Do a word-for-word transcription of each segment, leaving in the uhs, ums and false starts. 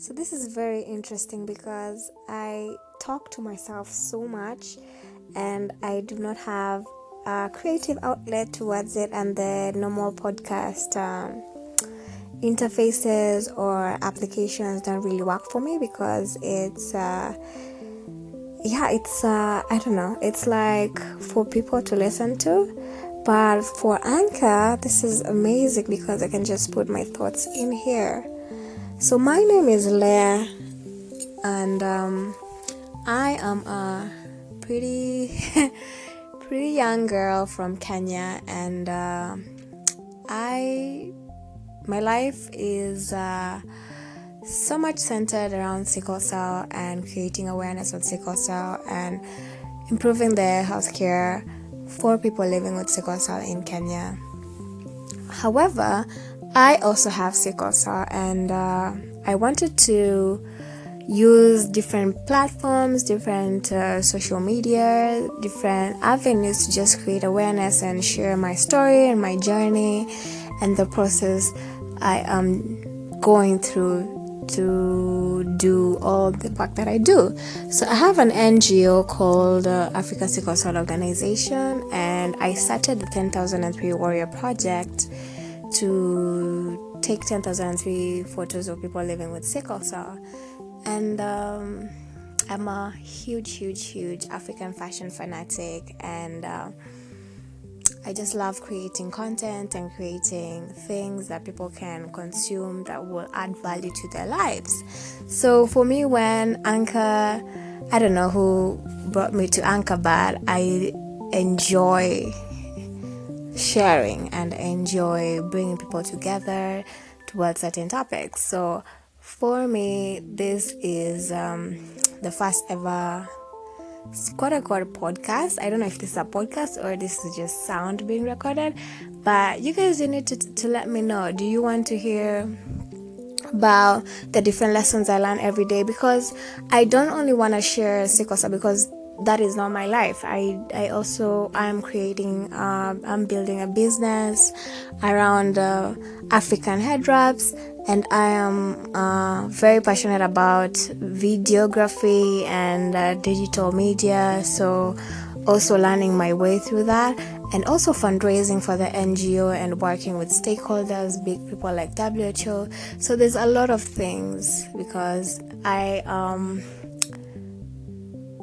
So this is very interesting because I talk to myself so much and I do not have a creative outlet towards it and the normal podcast um, interfaces or applications don't really work for me because it's uh, yeah it's uh, I don't know, it's like for people to listen to. But for Anchor, this is amazing because I can just put my thoughts in here. So my name is Leah, and um, I am a pretty, pretty young girl from Kenya, and uh, I, my life is uh, so much centered around sickle cell and creating awareness on sickle cell and improving the healthcare for people living with sickle cell in Kenya. However, I also have sickle cell, and uh, I wanted to use different platforms, different uh, social media, different avenues to just create awareness and share my story and my journey and the process I am going through to do all the work that I do. So I have an N G O called uh, Africa Sickle Cell Organization, and I started the ten thousand and three Warrior Project to take ten thousand and three photos of people living with sickle cell. And um, I'm a huge, huge, huge African fashion fanatic, and uh, I just love creating content and creating things that people can consume that will add value to their lives. So for me, when Anchor, I don't know who brought me to Anchor, but I enjoy sharing and enjoy bringing people together towards certain topics. So for me, this is um, the first ever quote-unquote podcast. I don't know if this is a podcast or this is just sound being recorded, but you guys you need to to let me know. Do you want to hear about the different lessons I learn every day? Because I don't only want to share Sikosa, because that is not my life. I I also I'm creating uh, I'm building a business around uh, African head wraps, and I am uh, very passionate about videography and uh, digital media, so also learning my way through that, and also fundraising for the N G O and working with stakeholders, big people like W H O. So there's a lot of things because I um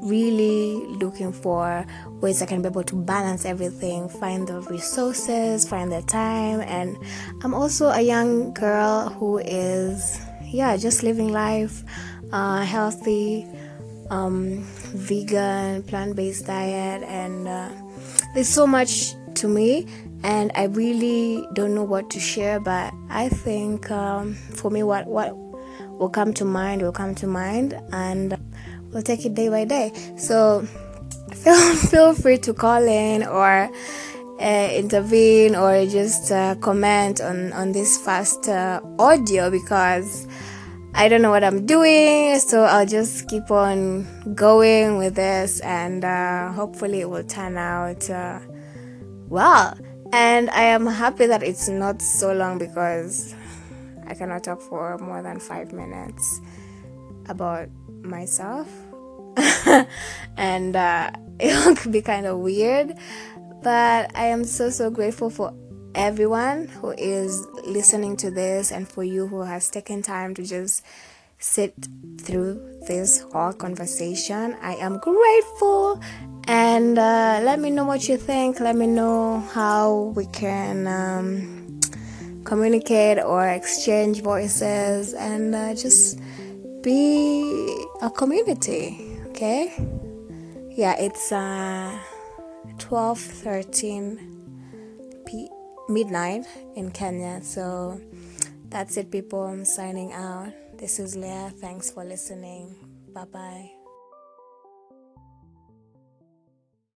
really looking for ways I can be able to balance everything, find the resources, find the time. And I'm also a young girl who is, yeah, just living life, uh, healthy, um, vegan, plant-based diet, and uh, there's so much to me, and I really don't know what to share. But I think um, for me, what what will come to mind will come to mind, and we'll take it day by day. So feel feel free to call in or uh, intervene or just uh, comment on on this first uh, audio, because I don't know what I'm doing. So I'll just keep on going with this, and uh, hopefully it will turn out uh, well. And I am happy that it's not so long, because I cannot talk for more than five minutes about myself. And uh, it could be kind of weird, but I am so so grateful for everyone who is listening to this, and for you who has taken time to just sit through this whole conversation. I am grateful, and uh, let me know what you think. Let me know how we can um, communicate or exchange voices, and uh, just be a community. Okay, yeah, it's uh twelve thirteen p- midnight in Kenya. So that's it, people. I'm signing out. This is Leah. Thanks for listening. Bye bye.